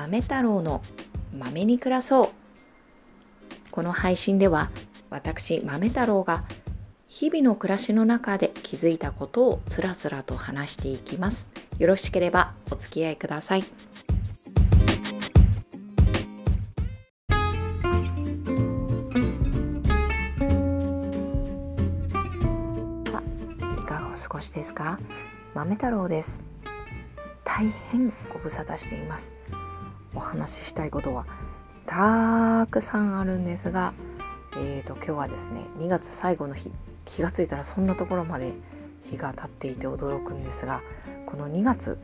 豆太郎の豆に暮らそう。この配信では私豆太郎が日々の暮らしの中で気づいたことをつらつらと話していきます。よろしければお付き合いください。いかがお過ごしですか？豆太郎です。大変ご無沙汰しています。お話ししたいことはたくさんあるんですが、今日はですね、2月最後の日、気がついたらそんなところまで日が経っていて驚くんですが、この2月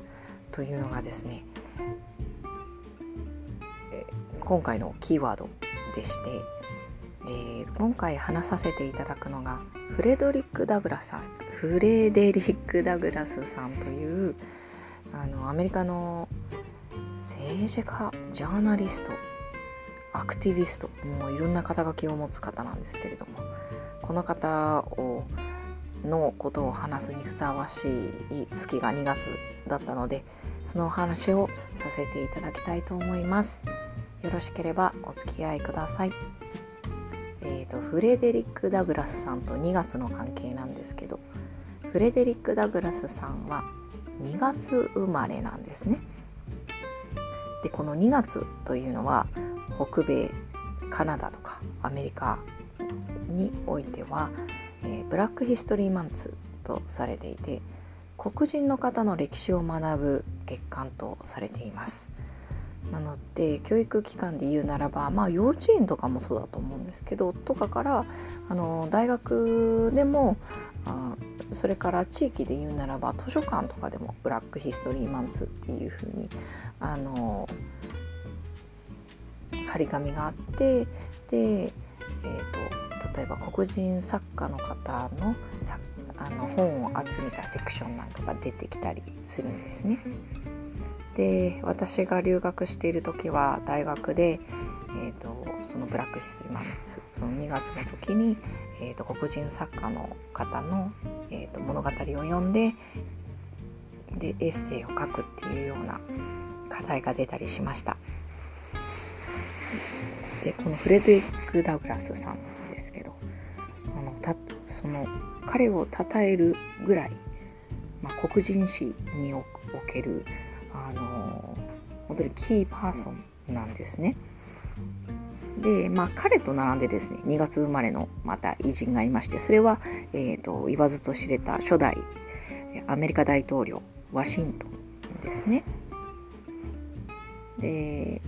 というのがですね、今回のキーワードでして、今回話させていただくのがフレデリック・ダグラスさんというアメリカの政治家、ジャーナリスト、アクティビスト、もういろんな肩書きを持つ方なんですけれども、この方のことを話すにふさわしい月が2月だったので、そのお話をさせていただきたいと思います。よろしければお付き合いください。フレデリック・ダグラスさんと2月の関係なんですけど、フレデリック・ダグラスさんは2月生まれなんですね。で、この2月というのは北米、カナダとかアメリカにおいては、ブラックヒストリーマンスとされていて、黒人の方の歴史を学ぶ月間とされています。なので教育機関で言うならば、幼稚園とかもそうだと思うんですけどとかから、大学でも、それから地域で言うならば図書館とかでもブラックヒストリーマンスっていうふうに張り紙があって、で、例えば黒人作家の方の本を集めたセクションなんかが出てきたりするんですね。で、私が留学している時は大学で、そのブラックヒストリーマンス、その2月の時に、黒人作家の方の、物語を読んで、でエッセイを書くっていうような課題が出たりしました。で、このフレデリック・ダグラスさんなんですけど、彼を称えるぐらい、黒人史における本当にキーパーソンなんですね。で、彼と並んでですね、2月生まれのまた偉人がいまして、それは、言わずと知れた初代アメリカ大統領ワシントンですね。で、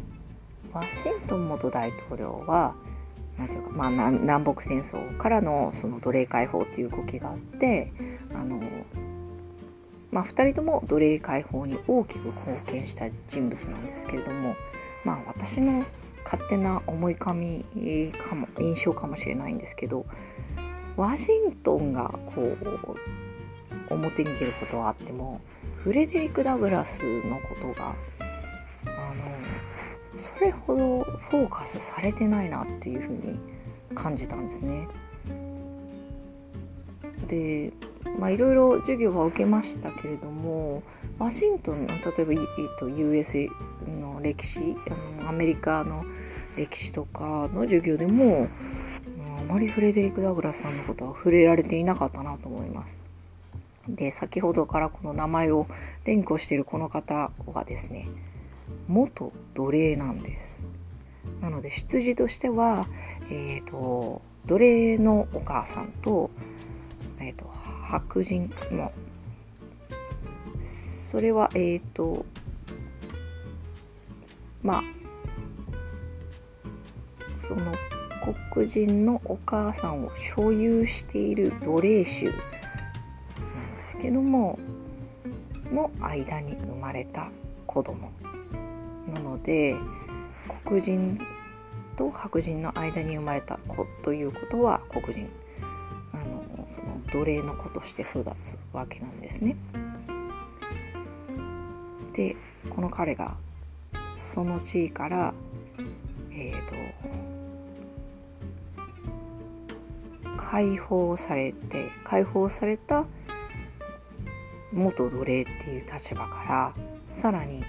ワシントン元大統領は南北戦争からのその奴隷解放という動きがあって、2人とも奴隷解放に大きく貢献した人物なんですけれども、私の勝手な印象かもしれないんですけど、ワシントンがこう表に出ることはあっても、フレデリック・ダグラスのことがそれほどフォーカスされてないなっていうふうに感じたんですね。で、いろいろ授業は受けましたけれども、ワシントンの例えば USA の歴史、アメリカの歴史とかの授業でも、あまりフレデリック・ダグラスさんのことは触れられていなかったなと思います。で、先ほどからこの名前を連呼しているこの方はですね、元奴隷なんです。なので出自としては、奴隷のお母さんと、白人の、それはその黒人のお母さんを所有している奴隷衆なんですけども、の間に生まれた子供なので、黒人と白人の間に生まれた子ということは、黒人その奴隷の子として育つわけなんですね。で、この彼がその地位から、解放された元奴隷っていう立場から、さらに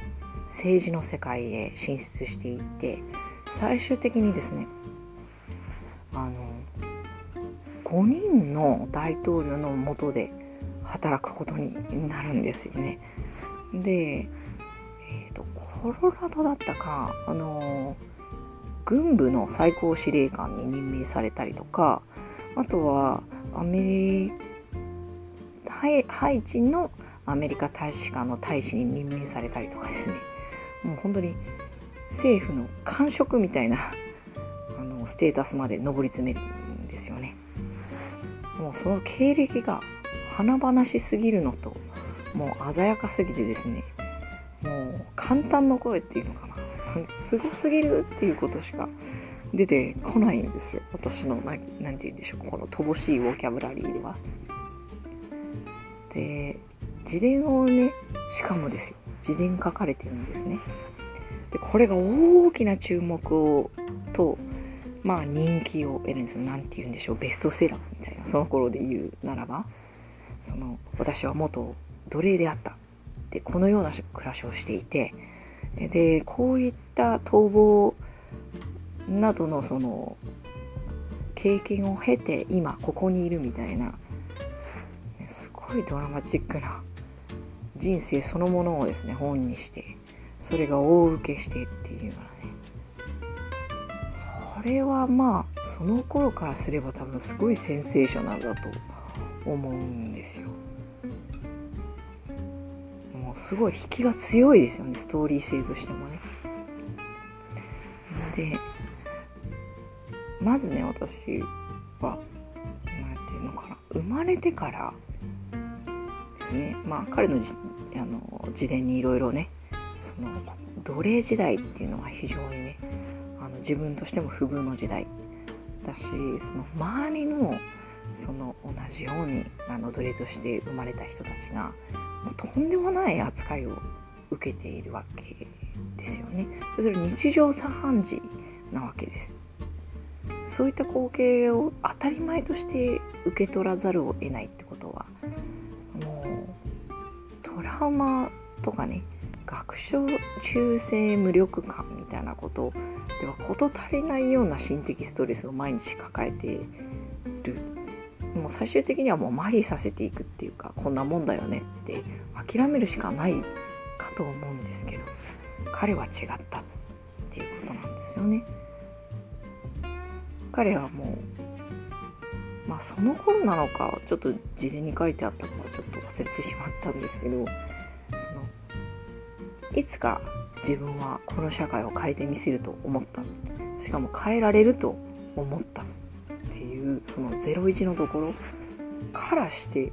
政治の世界へ進出していって、最終的にですね、5人の大統領の下で働くことになるんですよね。で、コロラドだったか、軍部の最高司令官に任命されたりとか、あとはハイチのアメリカ大使館の大使に任命されたりとかですね、もう本当に政府の官職みたいなステータスまで上り詰めるんですよね。もうその経歴が華々しすぎるのと、もう鮮やかすぎてですね、もう簡単の声っていうのかなすごすぎるっていうことしか出てこないんですよ、私のなんて言うんでしょう、この乏しいボキャブラリーでは。で、自伝をね、しかもですよ、自伝書かれてるんですね。で、これが大きな注目をと、まあ人気を得るんですよ。なんて言うんでしょう、ベストセラーみたいな、その頃で言うならば、私は元奴隷であった、でこのような暮らしをしていて、でこういった逃亡などのその経験を経て今ここにいるみたいな、すごいドラマチックな人生そのものをですね、本にして、それが大受けしてっていうのはね、それはまあその頃からすれば多分すごいセンセーショナルだと思うんですよ。もうすごい引きが強いですよね、ストーリー性としてもね。で、まずね、私はなんていうのかな、生まれてからですね、まあ彼の自伝にいろいろね、その奴隷時代っていうのは非常にね、自分としても不遇の時代だし、その周りの同じように奴隷として生まれた人たちがもうとんでもない扱いを受けているわけですよね。それ日常茶飯事なわけです。そういった光景を当たり前として受け取らざるを得ないってことは、もうトラウマとかね、学習中性無力感みたいなことでは事足りないような心的ストレスを毎日抱えている。もう最終的にはもう麻痺させていくっていうか、こんなもんだよねって諦めるしかないかと思うんですけど、彼は違ったっていうことなんですよね。彼はもう、まあその頃なのか、ちょっと事前に書いてあったかはちょっと忘れてしまったんですけど、いつか自分はこの社会を変えてみせると思った、しかも変えられると思ったっていう、その01のところからして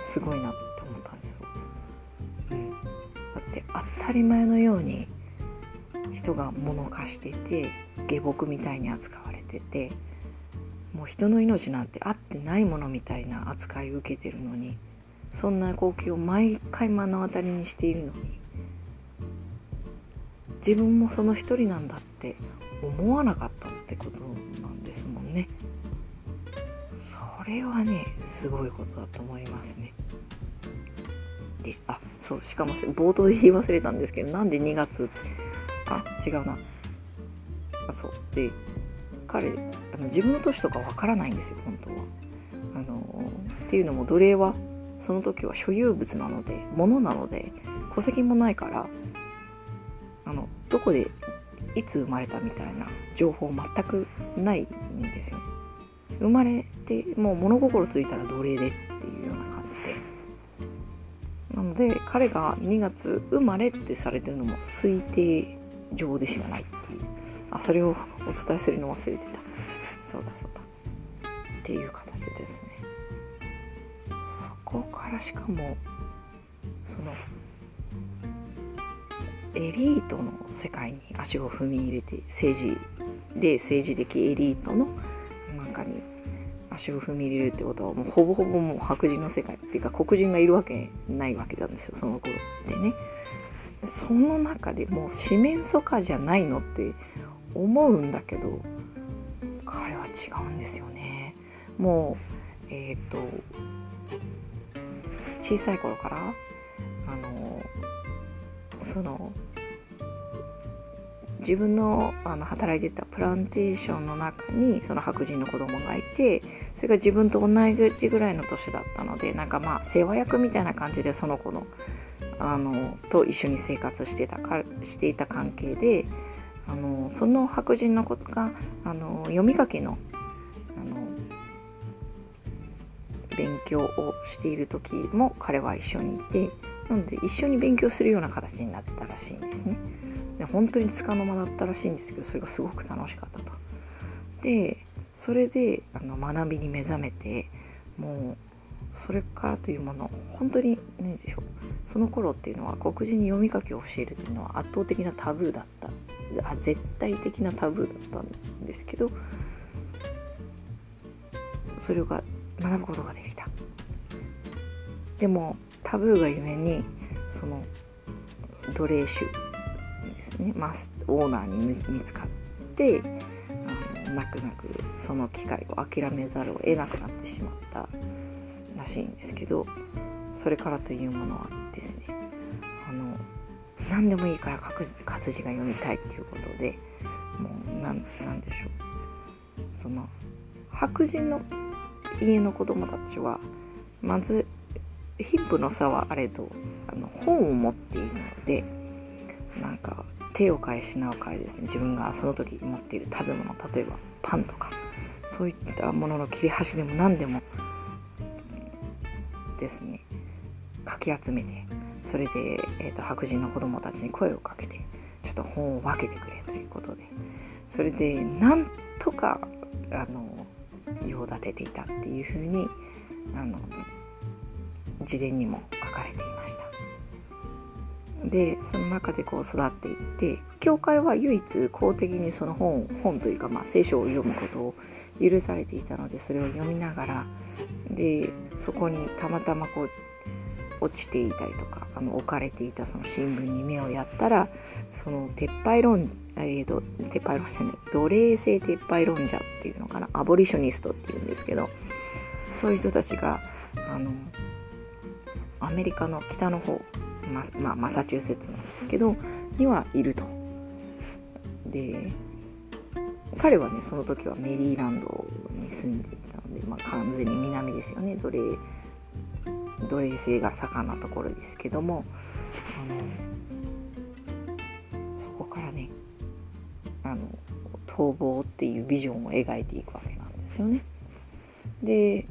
すごいなと思ったんですよ。だって当たり前のように人が物化してて、下僕みたいに扱われてて、もう人の命なんてあってないものみたいな扱いを受けてるのに、そんな光景を毎回目の当たりにしているのに、自分もその一人なんだって思わなかったってことなんですもんね。それはね、すごいことだと思いますね。で、そう、しかも冒頭で言い忘れたんですけど、なんで2月、違うな、そうで、彼自分の年とかわからないんですよ、本当は。っていうのも、奴隷はその時は所有物なので、物なので、戸籍もないから、どこでいつ生まれたみたいな情報全くないんですよね。生まれてもう物心ついたら奴隷でっていうような感じで、なので彼が2月生まれってされてるのも推定上でしかないっていう、それをお伝えするの忘れてた、そうだそうだっていう形ですね。ここから、しかもそのエリートの世界に足を踏み入れて、政治的エリートの中に足を踏み入れるってことは、もうほぼほぼもう白人の世界っていうか、黒人がいるわけないわけなんですよ、その頃ってね。その中でもう四面楚歌じゃないのって思うんだけど、彼は違うんですよね。もう小さい頃から、その自分の、働いてたプランテーションの中にその白人の子供がいて、それが自分と同じぐらいの年だったので、なんかまあ世話役みたいな感じでその子のと一緒に生活していた関係で、その白人の子が読み書きの、勉強をしている時も彼は一緒にいて、なので一緒に勉強するような形になってたらしいんですね。で本当につかの間だったらしいんですけど、それがすごく楽しかったと。でそれで学びに目覚めて、もうそれからというもの本当に何でしょう、その頃っていうのは黒人に読み書きを教えるっていうのは圧倒的なタブーだった、絶対的なタブーだったんですけど、それが学ぶことができた。でもタブーがゆえにその奴隷種ですね、オーナーに見つかって泣く泣くその機会を諦めざるを得なくなってしまったらしいんですけど、それからというものはですね、何でもいいから活字が読みたいっていうことで、もうなんでしょう、その白人の家の子供たちはまず貧富の差はあれど本を持っているので、なんか手を変え品を変えですね、自分がその時持っている食べ物、例えばパンとかそういったものの切れ端でも何でもですね、かき集めて、それで、白人の子供たちに声をかけて、ちょっと本を分けてくれということで、それでなんとか用立てていたっていうふうに自伝にも書かれていました。でその中でこう育っていって、教会は唯一公的にその本というか、聖書を読むことを許されていたので、それを読みながら、でそこにたまたまこう落ちていたりとか置かれていたその新聞に目をやったら、その撤廃論者ね、奴隷制撤廃論者っていうのかな、アボリショニストっていうんですけど、そういう人たちがアメリカの北の方、マサチューセッツなんですけどにはいると。で彼はね、その時はメリーランドに住んでいたので、完全に南ですよね、奴隷制が盛んなところですけども、そこからね逃亡っていうビジョンを描いていくわけなんですよね。で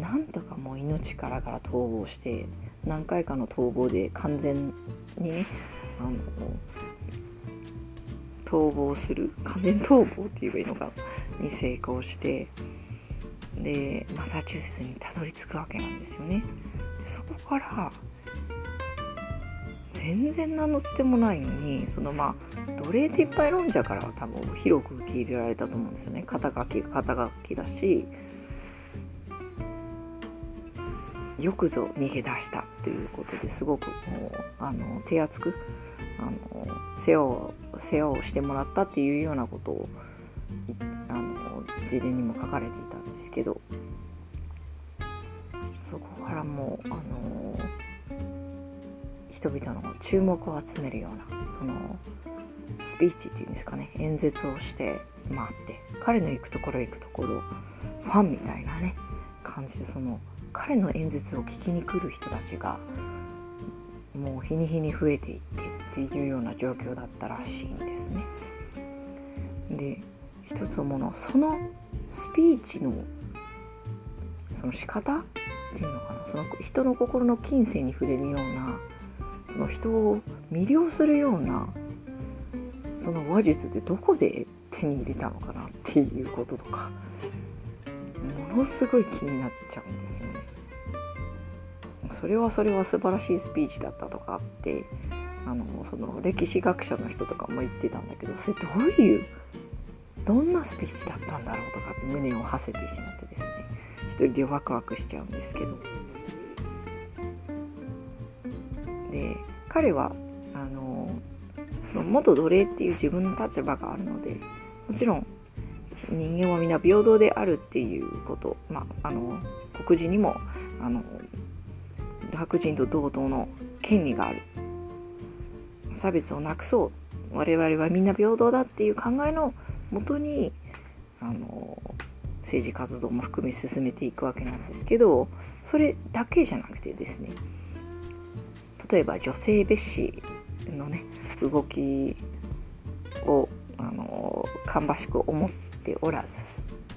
なんとかもう命からがら逃亡して、何回かの逃亡で完全に逃亡する、完全逃亡って言えばいいのかに成功して、でマサチューセッツにたどり着くわけなんですよね。でそこから全然何のつてもないのに、その奴隷撤廃論者からは多分広く受け入れられたと思うんですよね。肩書きだし、よくぞ逃げ出したということで、すごくもう手厚く世話をしてもらったっていうようなことを事例にも書かれていたんですけど、そこからもう人々の注目を集めるようなそのスピーチっていうんですかね、演説をして回って、彼の行くところファンみたいなね感じで、その彼の演説を聞きに来る人たちがもう日に日に増えていってっていうような状況だったらしいんですね。で一つのもの、そのスピーチのその仕方っていうのかな、その人の心の琴線に触れるような、その人を魅了するようなその話術ってどこで手に入れたのかなっていうこととか、ものすごい気になっちゃうんですよね。それは素晴らしいスピーチだったとかあって、その歴史学者の人とかも言ってたんだけど、それどんなスピーチだったんだろうとかって胸を馳せてしまってですね、一人でワクワクしちゃうんですけど。で彼はその元奴隷っていう自分の立場があるので、もちろん人間はみんな平等であるっていうこと、黒人にも白人と同等の権利がある差別をなくそう、我々はみんな平等だっていう考えのもとに政治活動も含め進めていくわけなんですけど、それだけじゃなくてですね、例えば女性蔑視のね動きを芳しく思っておらず、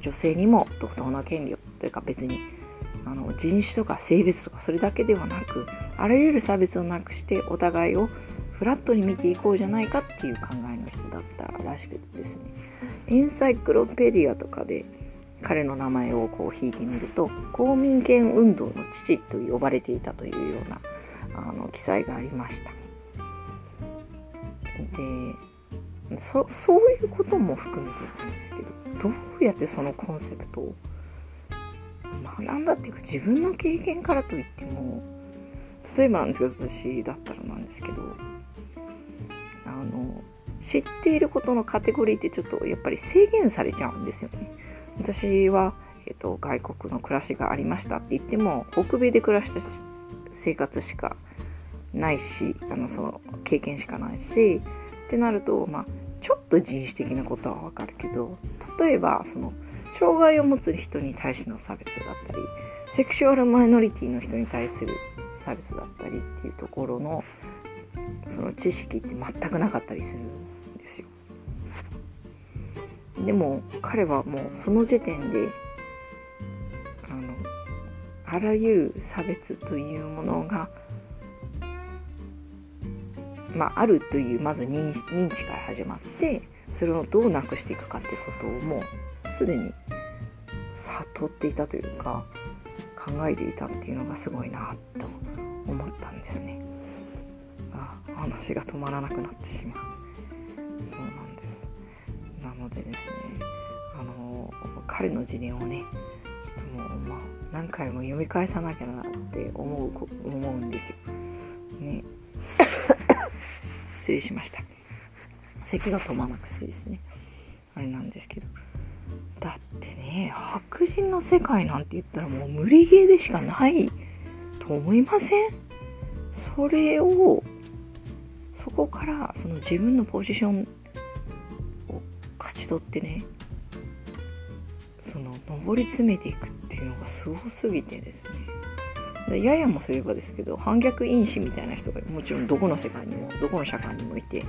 女性にも同等な権利をというか、別に人種とか性別とかそれだけではなく、あらゆる差別をなくしてお互いをフラットに見ていこうじゃないかっていう考えの人だったらしくてですね、エンサイクロペディアとかで彼の名前をこう引いてみると、公民権運動の父と呼ばれていたというような記載がありました。で、そういうことも含めてなんですけど、どうやってそのコンセプトを学んだっていうか、自分の経験からといっても、例えばなんですけど、私だったらなんですけど、知っていることのカテゴリーってちょっとやっぱり制限されちゃうんですよね。私は、外国の暮らしがありましたって言っても、北米で暮らした生活しかないし、その経験しかないしってなると、ちょっと人種的なことはわかるけど、例えばその障害を持つ人に対しての差別だったり、セクシュアルマイノリティの人に対する差別だったりっていうところのその知識って全くなかったりするんですよ。でも彼はもうその時点であらゆる差別というものがあるというまず認知から始まって、それをどうなくしていくかっていうことをもうすでに悟っていたというか、考えていたっていうのがすごいなと思ったんですね。話が止まらなくなってしまう。そうなんです。なのでですね、彼の自伝をね、ちょっともう何回も読み返さなきゃなって思うんですよね。失礼しました。咳が止まらなくてですね、あれなんですけど、だってね、白人の世界なんて言ったらもう無理ゲーでしかないと思いません？それをそこからその自分のポジションを勝ち取ってね、その上り詰めていくっていうのがすごすぎてですね、ややもすればですけど、反逆因子みたいな人がもちろんどこの世界にもどこの社会にもいて、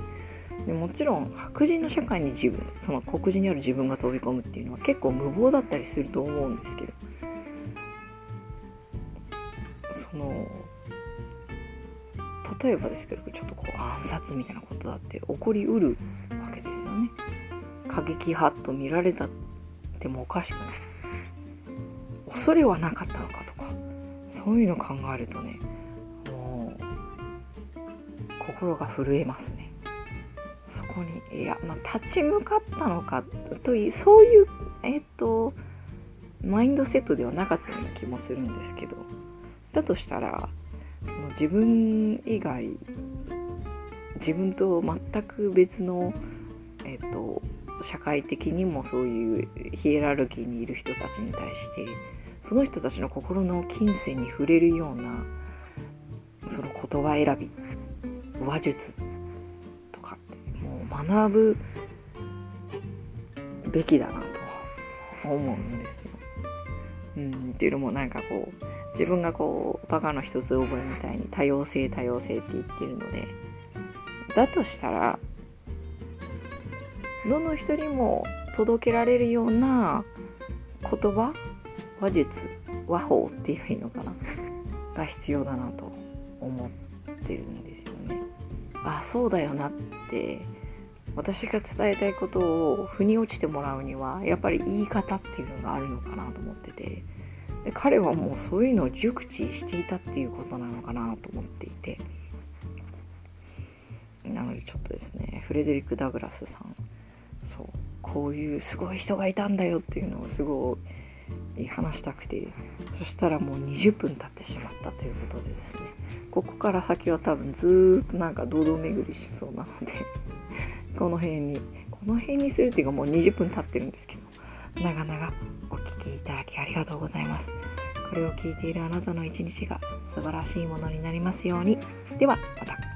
でもちろん白人の社会に自分、その黒人にある自分が飛び込むっていうのは結構無謀だったりすると思うんですけど、その例えばですけど、ちょっとこう暗殺みたいなことだって起こりうるわけですよね。過激派と見られたってもおかしくない、恐れはなかったのかとか、そういうのを考えるとね、もう心が震えますね。そこに立ち向かったのかという、そういう、マインドセットではなかったような気もするんですけど、だとしたらその自分以外、自分と全く別の、社会的にもそういうヒエラルキーにいる人たちに対して、その人たちの心の金銭に触れるようなその言葉選び、話術とかってもう学ぶべきだなと思うんですよ。っていうのもなんかこう自分がこうバカの一つ覚えみたいに多様性多様性って言ってるので、だとしたらどの人にも届けられるような言葉、話術、話法って言えばいいのかなが必要だなと思ってるんですよね。そうだよなって、私が伝えたいことを腑に落ちてもらうにはやっぱり言い方っていうのがあるのかなと思ってて、で彼はもうそういうのを熟知していたっていうことなのかなと思っていて、なのでちょっとですね、フレデリック・ダグラスさん、そう、こういうすごい人がいたんだよっていうのをすごい話したくて、そしたらもう20分経ってしまったということでですね、ここから先は多分ずっとなんか堂々巡りしそうなのでこの辺にするっていうか、もう20分経ってるんですけど、長々お聞きいただきありがとうございます。これを聞いているあなたの一日が素晴らしいものになりますように。ではまた。